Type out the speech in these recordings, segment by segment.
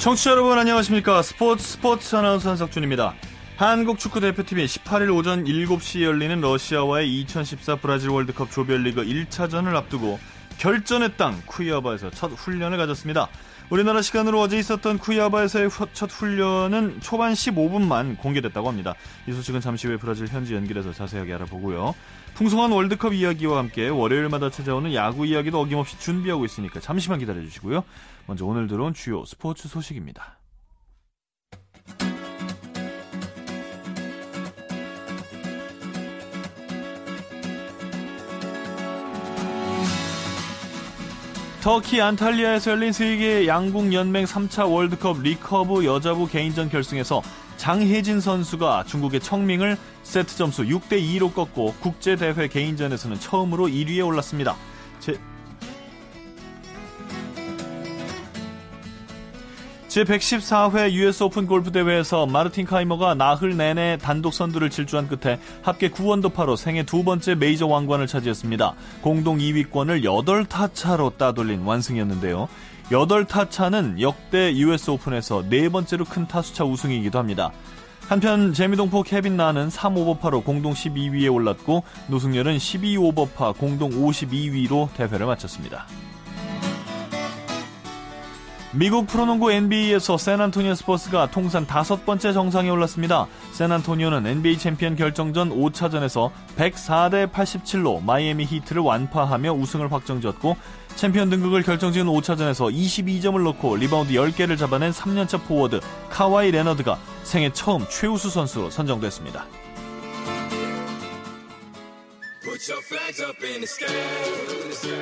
청취자 여러분 안녕하십니까. 스포츠 아나운서 한석준입니다. 한국축구대표팀이 18일 오전 7시 열리는 러시아와의 2014 브라질 월드컵 조별리그 1차전을 앞두고 결전의 땅 쿠이아바에서 첫 훈련을 가졌습니다. 우리나라 시간으로 어제 있었던 쿠이아바에서의 첫 훈련은 초반 15분만 공개됐다고 합니다. 이 소식은 잠시 후에 브라질 현지 연결해서 자세하게 알아보고요. 풍성한 월드컵 이야기와 함께 월요일마다 찾아오는 야구 이야기도 어김없이 준비하고 있으니까 잠시만 기다려주시고요. 먼저 오늘 들어온 주요 스포츠 소식입니다. 터키 안탈리아에서 열린 세계 양궁연맹 3차 월드컵 리커브 여자부 개인전 결승에서 장혜진 선수가 중국의 청밍을 세트 점수 6대2로 꺾고 국제대회 개인전에서는 처음으로 1위에 올랐습니다. 제114회 US 오픈 골프대회에서 마르틴 카이머가 나흘 내내 단독 선두를 질주한 끝에 합계 9언더파로 생애 두 번째 메이저 왕관을 차지했습니다. 공동 2위권을 8타 차로 따돌린 완승이었는데요. 8타 차는 역대 US 오픈에서 네 번째로 큰 타수차 우승이기도 합니다. 한편 재미동포 케빈 나은 3오버파로 공동 12위에 올랐고 노승열은 12오버파 공동 52위로 대회를 마쳤습니다. 미국 프로농구 NBA에서 샌안토니오 스퍼스가 통산 5번째 정상에 올랐습니다. 샌안토니오는 NBA 챔피언 결정전 5차전에서 104대 87로 마이애미 히트를 완파하며 우승을 확정지었고 챔피언 등극을 결정지은 5차전에서 22점을 넣고 리바운드 10개를 잡아낸 3년차 포워드 카와이 레너드가 생애 처음 최우수 선수로 선정됐습니다. Put your flags up in the sky.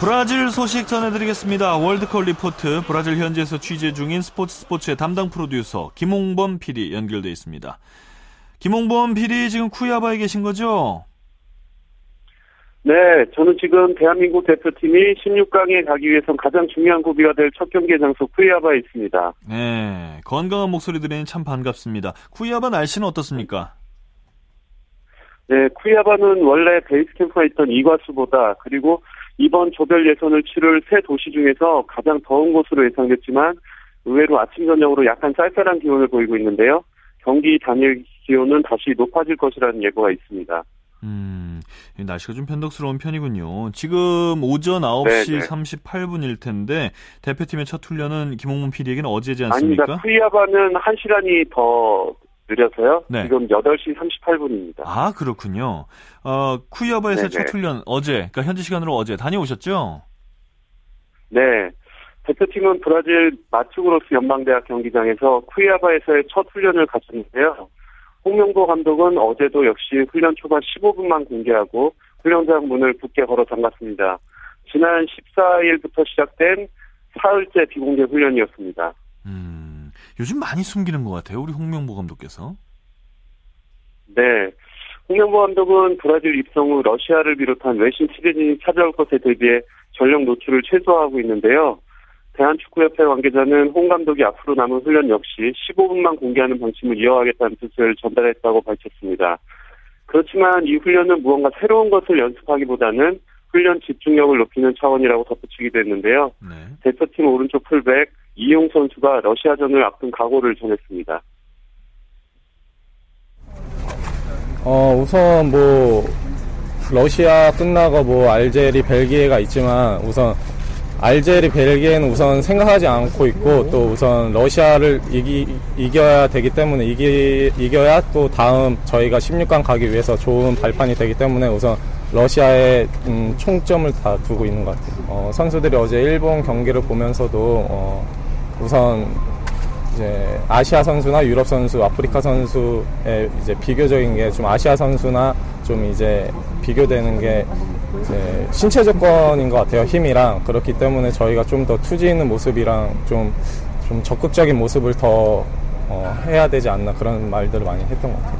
브라질 소식 전해드리겠습니다. 월드컵 리포트 브라질 현지에서 취재 중인 스포츠의 담당 프로듀서 김홍범 PD 연결돼 있습니다. 김홍범 PD 지금 쿠이아바에 계신 거죠? 네, 저는 지금 대한민국 대표팀이 16강에 가기 위해선 가장 중요한 고비가 될 첫 경기 장소 쿠이아바에 있습니다. 네, 건강한 목소리 들으니 참 반갑습니다. 쿠이아바 날씨는 어떻습니까? 네, 쿠이아바는 원래 베이스 캠프가 있던 이과수보다 그리고 이번 조별 예선을 치를 세 도시 중에서 가장 더운 곳으로 예상됐지만 의외로 아침 저녁으로 약간 쌀쌀한 기온을 보이고 있는데요. 경기 당일 기온은 다시 높아질 것이라는 예보가 있습니다. 날씨가 좀 변덕스러운 편이군요. 지금 오전 9시 38분일 텐데 대표팀의 첫 훈련은 김홍문 PD에게는 어제지 않습니까? 아닙니다. 쿠이아바는 1시간이 더 느려서요. 네. 지금 8시 38분입니다. 아, 그렇군요. 쿠이아바에서 첫 훈련 어제, 그러니까 현지 시간으로 어제 다녀오셨죠? 네. 대표팀은 브라질 마추그로스 연방대학 경기장에서 쿠이아바에서의 첫 훈련을 갖췄는데요. 홍명보 감독은 어제도 역시 훈련 초반 15분만 공개하고 훈련장 문을 굳게 걸어 잠갔습니다. 지난 14일부터 시작된 사흘째 비공개 훈련이었습니다. 요즘 많이 숨기는 것 같아요. 우리 홍명보 감독께서. 네. 홍명보 감독은 브라질 입성 후 러시아를 비롯한 외신 취재진이 찾아올 것에 대비해 전력 노출을 최소화하고 있는데요. 대한축구협회 관계자는 홍 감독이 앞으로 남은 훈련 역시 15분만 공개하는 방침을 이어가겠다는 뜻을 전달했다고 밝혔습니다. 그렇지만 이 훈련은 무언가 새로운 것을 연습하기보다는 훈련 집중력을 높이는 차원이라고 덧붙이기도 했는데요. 네. 대표팀 오른쪽 풀백 이용 선수가 러시아전을 앞둔 각오를 전했습니다. 우선 러시아 끝나고 알제리, 벨기에가 있지만 우선 알제리, 벨기에는 우선 생각하지 않고 있고 또 우선 러시아를 이겨야 되기 때문에 이겨야 또 다음 저희가 16강 가기 위해서 좋은 발판이 되기 때문에 우선 러시아에 총점을 다 두고 있는 것 같아요. 선수들이 어제 일본 경기를 보면서도 우선 이제 아시아 선수나 유럽 선수, 아프리카 선수의 이제 비교적인 게 좀 아시아 선수나 좀 이제 비교되는 게 이제 신체 조건인 것 같아요. 힘이랑. 그렇기 때문에 저희가 좀 더 투지 있는 모습이랑 좀 적극적인 모습을 더 해야 되지 않나 그런 말들을 많이 했던 것 같아요.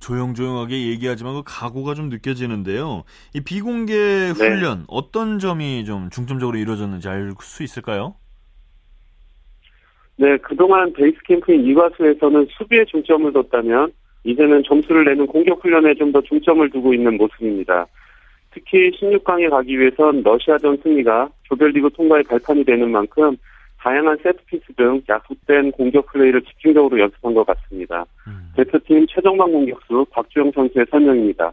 조용조용하게 얘기하지만 그 각오가 좀 느껴지는데요. 이 비공개 훈련, 네. 어떤 점이 좀 중점적으로 이루어졌는지 알 수 있을까요? 네, 그동안 베이스 캠프인 이과수에서는 수비에 중점을 뒀다면 이제는 점수를 내는 공격 훈련에 좀 더 중점을 두고 있는 모습입니다. 특히 16강에 가기 위해선 러시아전 승리가 조별리그 통과의 발판이 되는 만큼 다양한 세트피스 등 약속된 공격 플레이를 집중적으로 연습한 것 같습니다. 대표팀 최정만 공격수 박주영 선수의 설명입니다.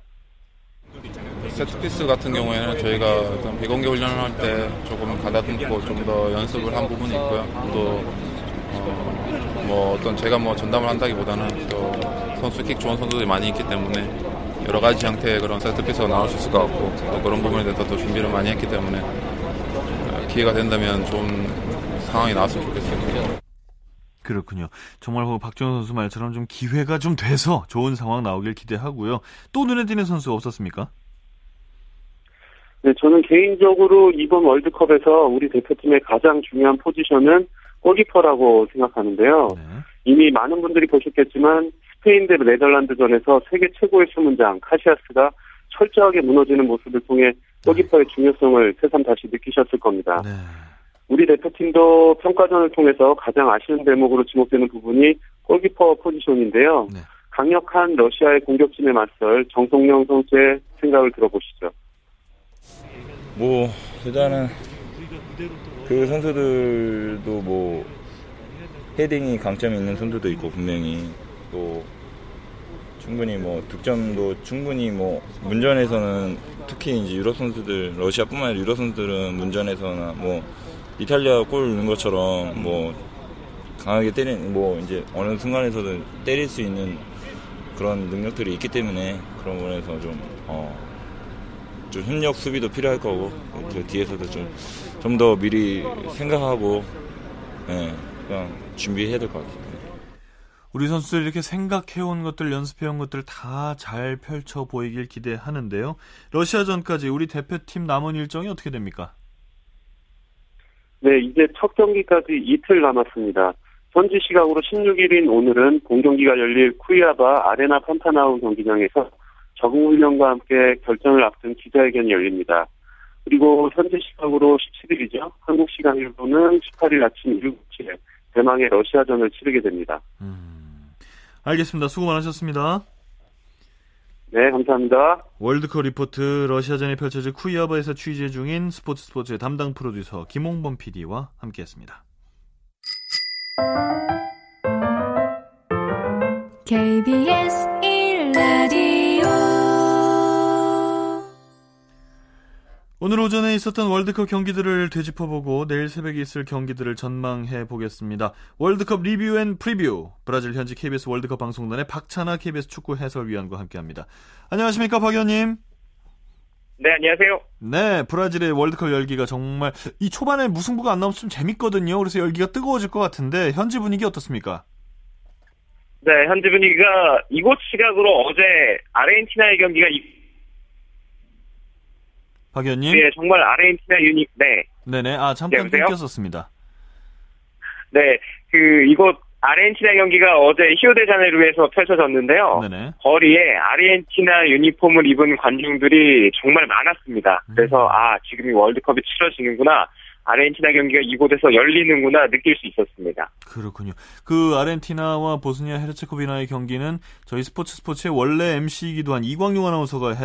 세트피스 같은 경우에는 저희가 비공개 훈련을 할 때 조금 가다듬고 좀 더 연습을 한 부분이 있고요. 또 제가 전담을 한다기보다는 또 선수킥 좋은 선수들이 많이 있기 때문에 여러 가지 형태의 그런 세트피스가 나올 수 있을 것 같고 또 그런 부분에 대해서 또 준비를 많이 했기 때문에 기회가 된다면 좀 상황이 나왔으면 좋겠어요. 그렇군요. 정말 박주영 선수 말처럼 좀 기회가 좀 돼서 좋은 상황 나오길 기대하고요. 또 눈에 띄는 선수 없었습니까? 네, 저는 개인적으로 이번 월드컵에서 우리 대표팀의 가장 중요한 포지션은 골키퍼라고 생각하는데요. 네. 이미 많은 분들이 보셨겠지만 스페인 대 네덜란드전에서 세계 최고의 수문장 카시아스가 철저하게 무너지는 모습을 통해 골키퍼의 중요성을 새삼 다시 느끼셨을 겁니다. 네. 우리 대표팀도 평가전을 통해서 가장 아쉬운 대목으로 지목되는 부분이 골키퍼 포지션인데요. 네. 강력한 러시아의 공격진에 맞설 정동영 선수의 생각을 들어보시죠. 일단은 그 선수들도 헤딩이 강점이 있는 선수도 있고 분명히 또 충분히 득점도 충분히 문전에서는 특히 이제 유럽 선수들 러시아뿐만 아니라 유럽 선수들은 문전에서나 이탈리아 골 넣는 것처럼 강하게 때리는 이제 어느 순간에서도 때릴 수 있는 그런 능력들이 있기 때문에 그런 부분에서 좀 협력 수비도 필요할 거고 그 뒤에서도 좀 더 미리 생각하고 그냥 준비해야 될 것 같아요. 우리 선수들 이렇게 생각해온 것들, 연습해온 것들 다 잘 펼쳐 보이길 기대하는데요. 러시아전까지 우리 대표팀 남은 일정이 어떻게 됩니까? 네, 이제 첫 경기까지 이틀 남았습니다. 현지 시각으로 16일인 오늘은 본 경기가 열릴 쿠이아바 아레나 판타나우 경기장에서 적응 훈련과 함께 결정을 앞둔 기자회견이 열립니다. 그리고 현지 시각으로 17일이죠. 한국 시간으로는 18일 아침 7시에 대망의 러시아전을 치르게 됩니다. 알겠습니다. 수고 많으셨습니다. 네, 감사합니다. 월드컵 리포트 러시아전이 펼쳐질 쿠이아바에서 취재 중인 스포츠의 담당 프로듀서 김홍범 PD와 함께했습니다. KBS 1라디오 오늘 오전에 있었던 월드컵 경기들을 되짚어보고 내일 새벽에 있을 경기들을 전망해보겠습니다. 월드컵 리뷰 앤 프리뷰 브라질 현지 KBS 월드컵 방송단의 박찬아 KBS 축구 해설위원과 함께합니다. 안녕하십니까 박 의원님. 네, 안녕하세요. 네, 브라질의 월드컵 열기가 정말 이 초반에 무승부가 안 나오면 좀 재밌거든요. 그래서 열기가 뜨거워질 것 같은데 현지 분위기 어떻습니까? 네, 현지 분위기가 이곳 시각으로 어제 아르헨티나의 경기가 박 의원님. 네, 정말 아르헨티나 유닛. 네. 네네. 잠깐 끊겼었습니다. 네, 이곳 아르헨티나 경기가 어제 히오데자네이루에서 펼쳐졌는데요. 네네. 거리에 아르헨티나 유니폼을 입은 관중들이 정말 많았습니다. 그래서 지금이 월드컵이 치러지는구나. 아르헨티나 경기가 이곳에서 열리는구나 느낄 수 있었습니다. 그렇군요. 아르헨티나와 보스니아 헤르체고비나의 경기는 저희 스포츠의 원래 MC이기도 한 이광용 아나운서가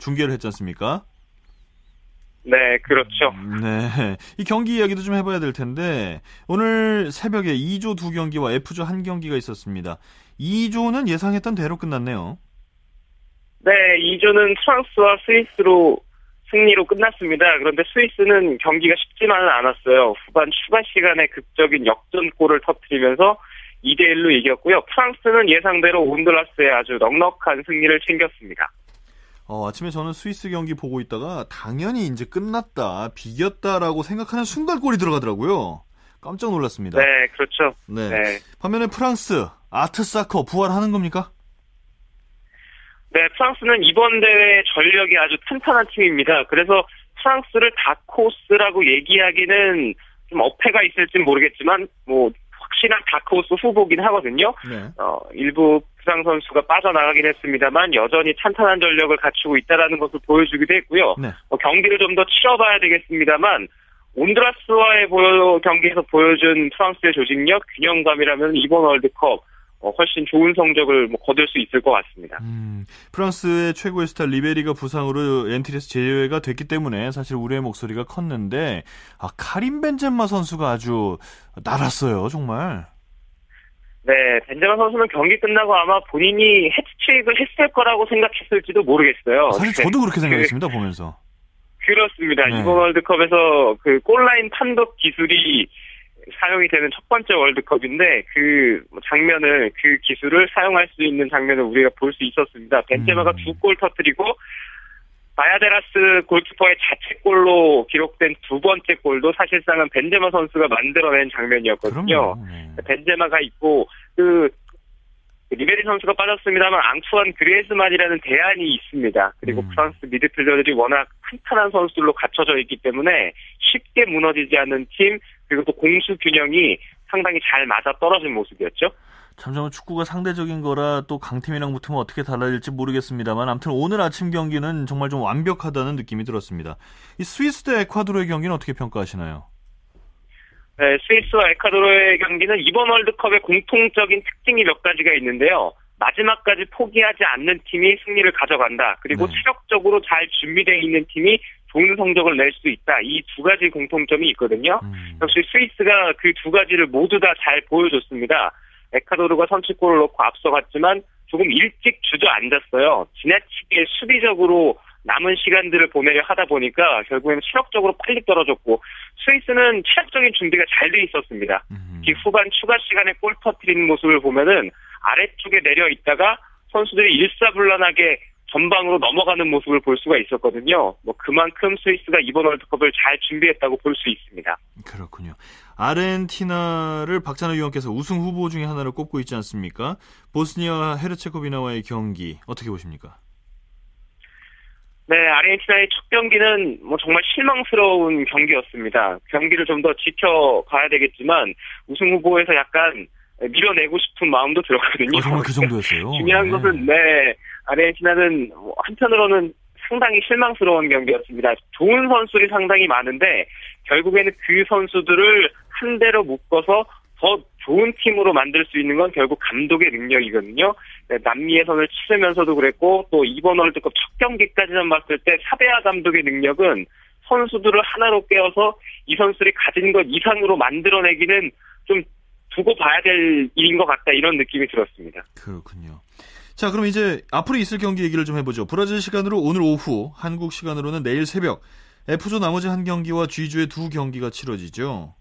중계를 했지 않습니까? 네, 그렇죠. 네, 이 경기 이야기도 좀 해봐야 될 텐데 오늘 새벽에 2조 2경기와 F조 1경기가 있었습니다. 2조는 예상했던 대로 끝났네요. 네, 2조는 프랑스와 스위스로 승리로 끝났습니다. 그런데 스위스는 경기가 쉽지만은 않았어요. 후반 추가 시간에 극적인 역전골을 터뜨리면서 2대1로 이겼고요. 프랑스는 예상대로 온두라스의 아주 넉넉한 승리를 챙겼습니다. 아침에 저는 스위스 경기 보고 있다가 당연히 이제 끝났다, 비겼다라고 생각하는 순간 골이 들어가더라고요. 깜짝 놀랐습니다. 네, 그렇죠. 네. 네. 반면에 프랑스, 아트사커 부활하는 겁니까? 네, 프랑스는 이번 대회 전력이 아주 탄탄한 팀입니다. 그래서 프랑스를 다크호스라고 얘기하기는 좀 어폐가 있을진 모르겠지만 뭐 확실한 다크호스 후보긴 하거든요. 네. 일부 부상 선수가 빠져나가긴 했습니다만 여전히 탄탄한 전력을 갖추고 있다는 것을 보여주기도 했고요. 네. 경기를 좀 더 치러봐야 되겠습니다만 온드라스와의 경기에서 보여준 프랑스의 조직력, 균형감이라면 이번 월드컵 훨씬 좋은 성적을 거둘 수 있을 것 같습니다. 프랑스의 최고의 스타 리베리가 부상으로 엔트리에서 제외가 됐기 때문에 사실 우리의 목소리가 컸는데 카림 벤제마 선수가 아주 날았어요, 정말. 네, 벤제마 선수는 경기 끝나고 아마 본인이 해트트릭을 했을 거라고 생각했을지도 모르겠어요. 사실 저도 그렇게 생각했습니다, 보면서. 그렇습니다. 네. 이번 월드컵에서 그 골라인 판독 기술이 사용이 되는 첫 번째 월드컵인데 그 장면을 그 기술을 사용할 수 있는 장면을 우리가 볼 수 있었습니다. 벤제마가 두 골 터뜨리고 바야데라스 골키퍼의 자책골로 기록된 두 번째 골도 사실상은 벤제마 선수가 만들어낸 장면이었거든요. 벤제마가 있고 그 리베리 선수가 빠졌습니다만 앙투안 그리에즈만이라는 대안이 있습니다. 그리고 프랑스 미드필더들이 워낙 탄탄한 선수들로 갖춰져 있기 때문에 쉽게 무너지지 않는 팀, 그리고 또 공수 균형이 상당히 잘 맞아떨어진 모습이었죠. 잠시만, 축구가 상대적인 거라 또 강팀이랑 붙으면 어떻게 달라질지 모르겠습니다만 아무튼 오늘 아침 경기는 정말 좀 완벽하다는 느낌이 들었습니다. 이 스위스 대 에콰도르의 경기는 어떻게 평가하시나요? 네, 스위스와 에콰도르의 경기는 이번 월드컵의 공통적인 특징이 몇 가지가 있는데요. 마지막까지 포기하지 않는 팀이 승리를 가져간다. 그리고 네. 체력적으로 잘 준비되어 있는 팀이 좋은 성적을 낼 수 있다. 이 두 가지 공통점이 있거든요. 역시 스위스가 그 두 가지를 모두 다 잘 보여줬습니다. 에콰도르가 선취골을 넣고 앞서갔지만 조금 일찍 주저앉았어요. 지나치게 수비적으로 남은 시간들을 보내려 하다 보니까 결국에는 체력적으로 빨리 떨어졌고 스위스는 체력적인 준비가 잘 돼 있었습니다. 특히 후반 추가 시간에 골 터뜨리는 모습을 보면은 아래쪽에 내려 있다가 선수들이 일사불란하게 전방으로 넘어가는 모습을 볼 수가 있었거든요. 그만큼 스위스가 이번 월드컵을 잘 준비했다고 볼 수 있습니다. 그렇군요. 아르헨티나를 박찬아 위원께서 우승 후보 중에 하나를 꼽고 있지 않습니까? 보스니아 헤르체고비나와의 경기 어떻게 보십니까? 네, 아르헨티나의 첫 경기는 정말 실망스러운 경기였습니다. 경기를 좀 더 지켜봐야 되겠지만 우승 후보에서 약간 밀어내고 싶은 마음도 들었거든요. 정말 그 정도였어요. 중요한 것은 네, 아르헨티나는 한편으로는 상당히 실망스러운 경기였습니다. 좋은 선수들이 상당히 많은데 결국에는 그 선수들을 한 대로 묶어서 더 좋은 팀으로 만들 수 있는 건 결국 감독의 능력이거든요. 네, 남미의 선을 치르면서도 그랬고 또 이번 월드컵 첫 경기까지만 봤을 때 차베아 감독의 능력은 선수들을 하나로 깨워서 이 선수들이 가진 것 이상으로 만들어내기는 좀 두고 봐야 될 일인 것 같다, 이런 느낌이 들었습니다. 그렇군요. 자, 그럼 이제 앞으로 있을 경기 얘기를 좀 해보죠. 브라질 시간으로 오늘 오후, 한국 시간으로는 내일 새벽 F조 나머지 한 경기와 G조의 두 경기가 치러지죠.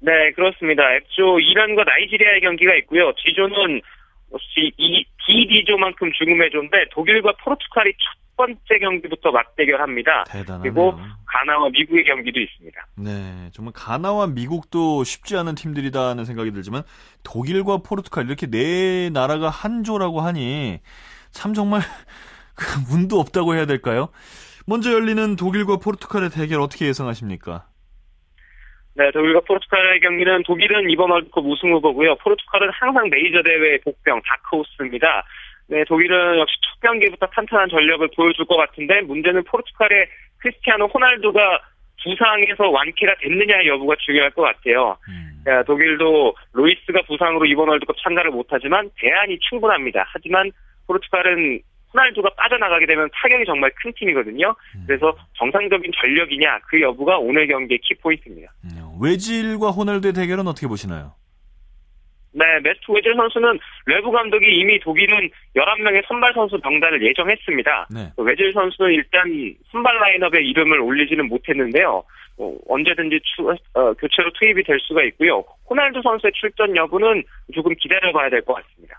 네, 그렇습니다. F조 이란과 나이지리아의 경기가 있고요. G조는 D조만큼 죽음의 조인데 독일과 포르투갈이 첫 번째 경기부터 맞대결합니다. 대단하네요. 그리고 가나와 미국의 경기도 있습니다. 네, 정말 가나와 미국도 쉽지 않은 팀들이다 하는 생각이 들지만 독일과 포르투갈 이렇게 네 나라가 한 조라고 하니 참 정말 운도 없다고 해야 될까요? 먼저 열리는 독일과 포르투갈의 대결 어떻게 예상하십니까? 네, 독일과 포르투갈의 경기는 독일은 이번 월드컵 우승 후보고요. 포르투갈은 항상 메이저 대회의 복병, 다크호스입니다. 네, 독일은 역시 첫 경기부터 탄탄한 전력을 보여줄 것 같은데 문제는 포르투갈의 크리스티아노 호날두가 부상에서 완쾌가 됐느냐의 여부가 중요할 것 같아요. 네, 독일도 로이스가 부상으로 이번 월드컵 참가를 못하지만 대안이 충분합니다. 하지만 포르투갈은 호날두가 빠져나가게 되면 타격이 정말 큰 팀이거든요. 그래서 정상적인 전력이냐 그 여부가 오늘 경기의 키포인트입니다. 외질과 호날두의 대결은 어떻게 보시나요? 네, 메수트 외질 선수는 레브 감독이 이미 독일은 11명의 선발 선수 명단을 예정했습니다. 네. 외질 선수는 일단 선발 라인업에 이름을 올리지는 못했는데요. 언제든지 교체로 투입이 될 수가 있고요. 호날두 선수의 출전 여부는 조금 기다려봐야 될 것 같습니다.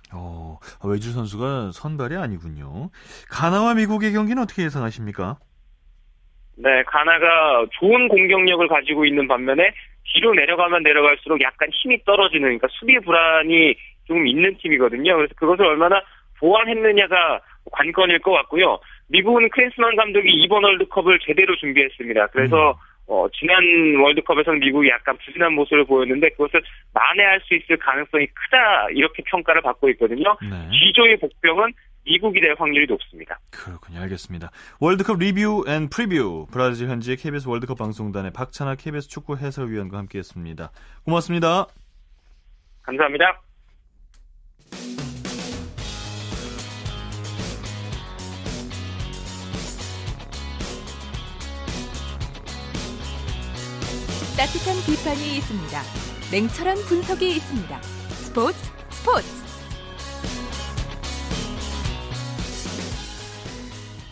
외질 선수가 선발이 아니군요. 가나와 미국의 경기는 어떻게 예상하십니까? 네, 가나가 좋은 공격력을 가지고 있는 반면에 뒤로 내려가면 내려갈수록 약간 힘이 떨어지는, 그러니까 수비 불안이 좀 있는 팀이거든요. 그래서 그것을 얼마나 보완했느냐가 관건일 것 같고요. 미국은 크린스만 감독이 이번 월드컵을 제대로 준비했습니다. 그래서 지난 월드컵에서는 미국이 약간 부진한 모습을 보였는데 그것을 만회할 수 있을 가능성이 크다, 이렇게 평가를 받고 있거든요. 네. G조의 복병은 미국이 될 확률이 높습니다. 그렇군요. 알겠습니다. 월드컵 리뷰 앤 프리뷰, 브라질 현지 KBS 월드컵 방송단의 박찬아 KBS 축구 해설위원과 함께했습니다. 고맙습니다. 감사합니다. 따뜻한 비판이 있습니다. 냉철한 분석이 있습니다. 스포츠 스포츠.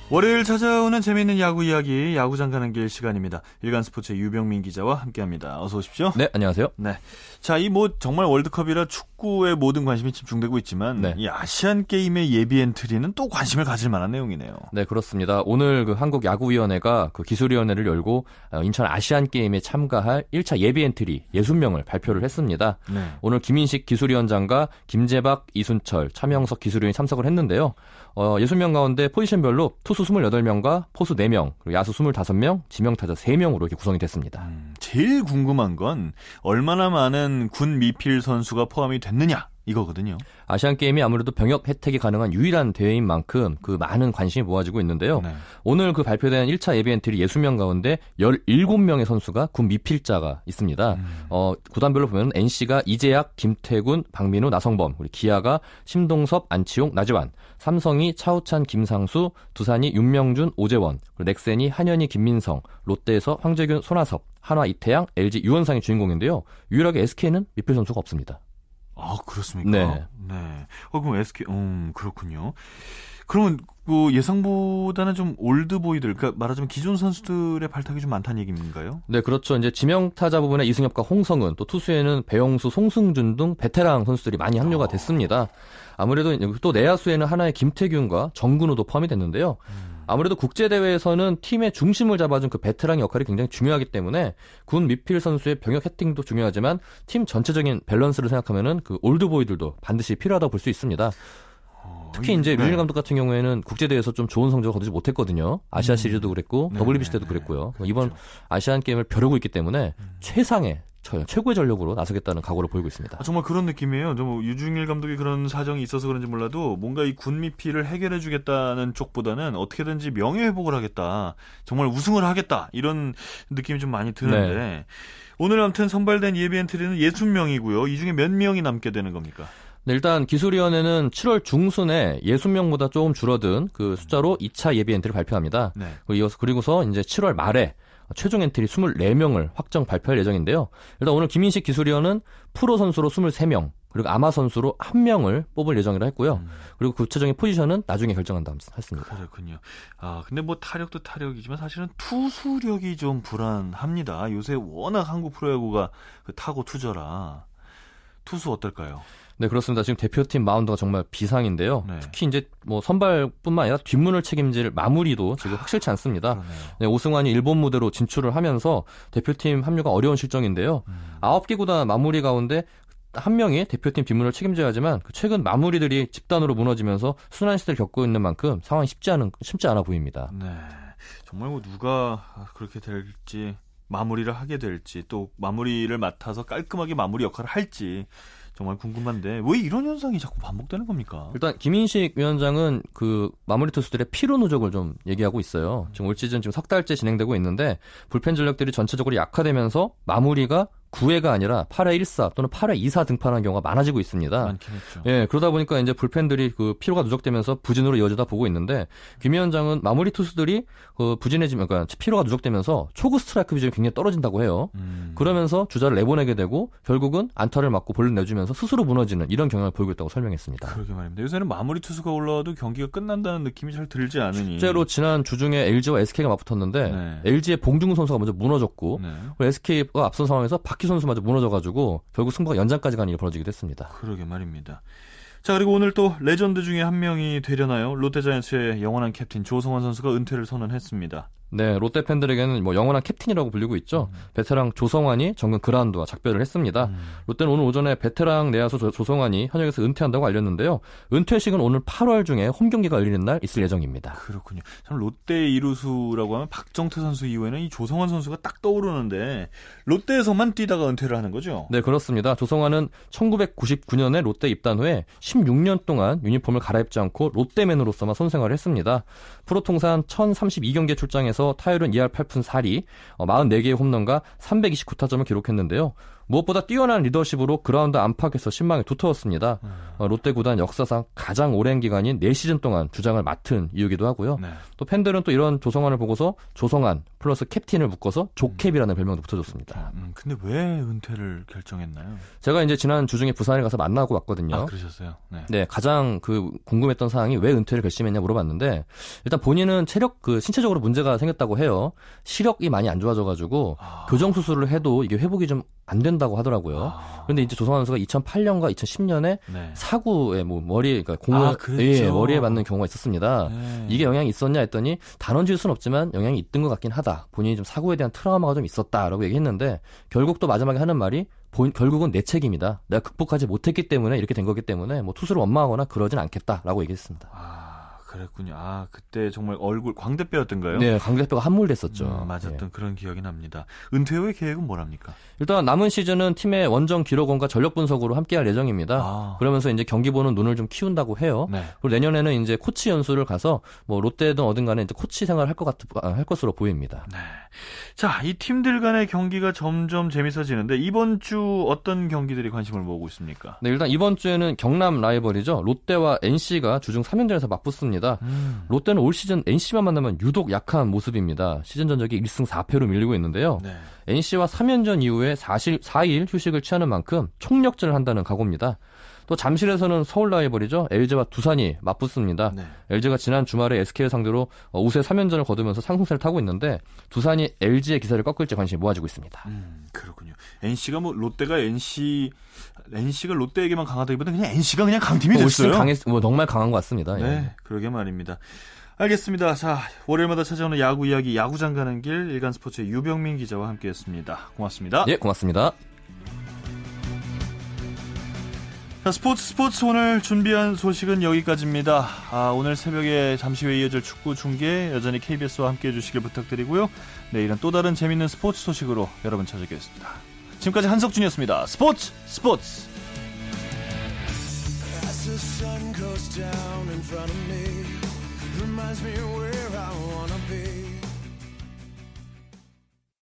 월요일 찾아오는 재미있는 야구 이야기, 야구장 가는 길 시간입니다. 일간스포츠의 유병민 기자와 함께합니다. 어서 오십시오. 네, 안녕하세요. 네, 자, 이 뭐 정말 월드컵이라 축구에 모든 관심이 집중되고 있지만 네. 이 아시안 게임의 예비 엔트리는 또 관심을 가질 만한 내용이네요. 네, 그렇습니다. 오늘 그 한국 야구위원회가 그 기술위원회를 열고 인천 아시안 게임에 참가할 1차 예비 엔트리 60명을 발표를 했습니다. 네. 오늘 김인식 기술위원장과 김재박, 이순철, 차명석 기술위원이 참석을 했는데요. 60명 가운데 포지션별로 투수 28명과 포수 4명, 그리고 야수 25명, 지명타자 3명으로 이렇게 구성이 됐습니다. 제일 궁금한 건 얼마나 많은 군 미필 선수가 포함이 됐느냐, 이거거든요. 아시안게임이 아무래도 병역 혜택이 가능한 유일한 대회인 만큼 그 많은 관심이 모아지고 있는데요. 네. 오늘 그 발표된 1차 예비 엔트리 60명 가운데 17명의 선수가 군 미필자가 있습니다. 구단별로 보면 NC가 이재학, 김태군, 박민우, 나성범, 우리 기아가 심동섭, 안치용, 나지완, 삼성이 차우찬, 김상수, 두산이 윤명준, 오재원, 그리고 넥센이 한현희, 김민성, 롯데에서 황재균, 손아섭, 한화, 이태양, LG, 유원상이 주인공인데요. 유일하게 SK는 미필 선수가 없습니다. 아, 그렇습니까? 네. 네. 그럼 SK, 그렇군요. 그러면 뭐 예상보다는 좀 올드보이들, 그러니까 말하자면 기존 선수들의 발탁이 좀 많다는 얘기인가요? 네, 그렇죠. 이제 지명타자 부분에 이승엽과 홍성은, 또 투수에는 배영수, 송승준 등 베테랑 선수들이 많이 합류가 됐습니다. 아무래도 또 내야수에는 하나의 김태균과 정근우도 포함이 됐는데요. 아무래도 국제대회에서는 팀의 중심을 잡아준 그 베테랑 역할이 굉장히 중요하기 때문에 군 미필 선수의 병역 혜택도 중요하지만 팀 전체적인 밸런스를 생각하면은 그 올드보이들도 반드시 필요하다고 볼 수 있습니다. 특히 이제 류진일 감독 같은 경우에는 국제대회에서 좀 좋은 성적을 거두지 못했거든요. 아시아 시리즈도 그랬고 WBC 때도 그랬고요. 그렇죠. 이번 아시안 게임을 벼르고 있기 때문에 최고의 전력으로 나서겠다는 각오를 보이고 있습니다. 아, 정말 그런 느낌이에요. 유중일 감독이 그런 사정이 있어서 그런지 몰라도 뭔가 이 군미필을 해결해주겠다는 쪽보다는 어떻게든지 명예회복을 하겠다, 정말 우승을 하겠다, 이런 느낌이 좀 많이 드는데 네. 오늘 아무튼 선발된 예비 엔트리는 60명이고요. 이 중에 몇 명이 남게 되는 겁니까? 네, 일단 기술위원회는 7월 중순에 60명보다 조금 줄어든 그 숫자로 2차 예비 엔트리를 발표합니다. 네. 그리고서 이제 7월 말에 최종 엔트리 24명을 확정 발표할 예정인데요. 일단 오늘 김인식 기술위원은 프로 선수로 23명, 그리고 아마 선수로 1명을 뽑을 예정이라 했고요. 그리고 구체적인 포지션은 나중에 결정한다고 했습니다. 그렇군요. 아, 근데 뭐 타력도 타력이지만 사실은 투수력이 좀 불안합니다. 요새 워낙 한국 프로야구가 타고 투저라. 투수 어떨까요? 네, 그렇습니다. 지금 대표팀 마운드가 정말 비상인데요. 네. 특히 이제 뭐 선발뿐만 아니라 뒷문을 책임질 마무리도 지금 확실치 않습니다. 네, 오승환이 일본 무대로 진출을 하면서 대표팀 합류가 어려운 실정인데요. 9개 구단 마무리 가운데 한 명이 대표팀 뒷문을 책임져야 하지만 최근 마무리들이 집단으로 무너지면서 순환 시대를 겪고 있는 만큼 상황이 쉽지 않아 보입니다. 네, 정말 뭐 누가 그렇게 될지, 마무리를 하게 될지, 또 마무리를 맡아서 깔끔하게 마무리 역할을 할지 정말 궁금한데 왜 이런 현상이 자꾸 반복되는 겁니까? 일단 김인식 위원장은 그 마무리 투수들의 피로 누적을 좀 얘기하고 있어요. 지금 올 시즌 지금 3달째 진행되고 있는데 불펜 전력들이 전체적으로 약화되면서 마무리가 9회가 아니라 8회 1사 또는 8회 2사 등판하는 경우가 많아지고 있습니다. 많긴 했죠. 예, 그러다 보니까 이제 불펜들이 그 피로가 누적되면서 부진으로 이어지다 보고 있는데 김 위원장은 마무리 투수들이 그 부진해지면, 그러니까 피로가 누적되면서 초구 스트라이크 비중이 굉장히 떨어진다고 해요. 그러면서 주자를 내보내게 되고 결국은 안타를 맞고 볼넷 내주면서 스스로 무너지는 이런 경향을 보이고 있다고 설명했습니다. 그러게 말입니다. 요새는 마무리 투수가 올라와도 경기가 끝난다는 느낌이 잘 들지 않으니. 실제로 지난 주중에 LG와 SK가 맞붙었는데 네. LG의 봉중근 선수가 먼저 무너졌고 네. SK가 앞선 상황에서 박 선수마저 무너져가지고 결국 승부가 연장까지 가는 일이 벌어지기도 했습니다. 그러게 말입니다. 자, 그리고 오늘 또 레전드 중에 한 명이 되려나요? 롯데자이언츠의 영원한 캡틴 조성환 선수가 은퇴를 선언했습니다. 네, 롯데 팬들에게는 뭐 영원한 캡틴이라고 불리고 있죠. 베테랑 조성환이 정근 그라운드와 작별을 했습니다. 롯데는 오늘 오전에 베테랑 내야수 조성환이 현역에서 은퇴한다고 알렸는데요. 은퇴식은 오늘 8월 중에 홈 경기가 열리는 날 있을 예정입니다. 그렇군요. 참 롯데 이루수라고 하면 박정태 선수 이후에는 이 조성환 선수가 딱 떠오르는데 롯데에서만 뛰다가 은퇴를 하는 거죠? 네, 그렇습니다. 조성환은 1999년에 롯데 입단 후에 16년 동안 유니폼을 갈아입지 않고 롯데맨으로서만 선생활을 했습니다. 프로 통산 1032경기에 출장해서 타율은 2할 8푼 4리, 44개의 홈런과 329타점을 기록했는데요. 무엇보다 뛰어난 리더십으로 그라운드 안팎에서 신망이 두터웠습니다. 롯데 구단 역사상 가장 오랜 기간인 4시즌 동안 주장을 맡은 이유기도 하고요. 네. 또 팬들은 또 이런 조성환을 보고서 조성환 플러스 캡틴을 묶어서 조캡이라는 별명도 붙여줬습니다. 근데 왜 은퇴를 결정했나요? 제가 이제 지난 주중에 부산에 가서 만나고 왔거든요. 아, 그러셨어요? 네. 네, 가장 궁금했던 사항이 왜 은퇴를 결심했냐 물어봤는데 일단 본인은 신체적으로 문제가 생겼다고 해요. 시력이 많이 안 좋아져가지고 교정 수술을 해도 이게 회복이 좀 안 된다고 하더라고요. 그런데 이제 조성환 선수가 2008년과 2010년에 네. 사구에 머리에 맞는 경우가 있었습니다. 네. 이게 영향이 있었냐 했더니 단언질 수는 없지만 영향이 있던 것 같긴 하다. 본인이 좀 사구에 대한 트라우마가 좀 있었다라고 얘기했는데 결국 또 마지막에 하는 말이 결국은 내 책임이다. 내가 극복하지 못했기 때문에 이렇게 된 거기 때문에 뭐 투수를 원망하거나 그러진 않겠다라고 얘기했습니다. 그랬군요. 그때 정말 얼굴 광대뼈였던가요? 네, 광대뼈가 함몰됐었죠. 맞았던 그런 기억이 납니다. 은퇴 후의 계획은 뭐랍니까? 일단 남은 시즌은 팀의 원정 기록원과 전력 분석으로 함께할 예정입니다. 그러면서 이제 경기 보는 눈을 좀 키운다고 해요. 네. 그리고 내년에는 이제 코치 연수를 가서 뭐 롯데든 어딘간에 이제 코치 생활을 할 것으로 보입니다. 네. 자, 이 팀들 간의 경기가 점점 재밌어지는데 이번 주 어떤 경기들이 관심을 모으고 있습니까? 네, 일단 이번 주에는 경남 라이벌이죠. 롯데와 NC가 주중 3연전에서 맞붙습니다. 롯데는 올 시즌 NC만 만나면 유독 약한 모습입니다. 시즌 전적이 1승 4패로 밀리고 있는데요. 네. NC와 3연전 이후에 4일 휴식을 취하는 만큼 총력전을 한다는 각오입니다. 또 잠실에서는 서울 라이벌이죠. LG와 두산이 맞붙습니다. 네. LG가 지난 주말에 SK를 상대로 우세 3연전을 거두면서 상승세를 타고 있는데 두산이 LG의 기세를 꺾을지 관심이 모아지고 있습니다. 그렇군요. NC가 NC가 롯데에게만 강하다기보다는 그냥 NC가 그냥 강팀이 됐어요. 정말 강한 것 같습니다. 네, 예. 그러게 말입니다. 알겠습니다. 자, 월요일마다 찾아오는 야구 이야기 야구장 가는 길 일간스포츠의 유병민 기자와 함께했습니다. 고맙습니다. 예, 고맙습니다. 자, 스포츠 오늘 준비한 소식은 여기까지입니다. 오늘 새벽에 잠시 후에 이어질 축구 중계 여전히 KBS와 함께해 주시길 부탁드리고요. 내일은 또 다른 재밌는 스포츠 소식으로 여러분 찾아뵙겠습니다. 지금까지 한석준이었습니다. 스포츠.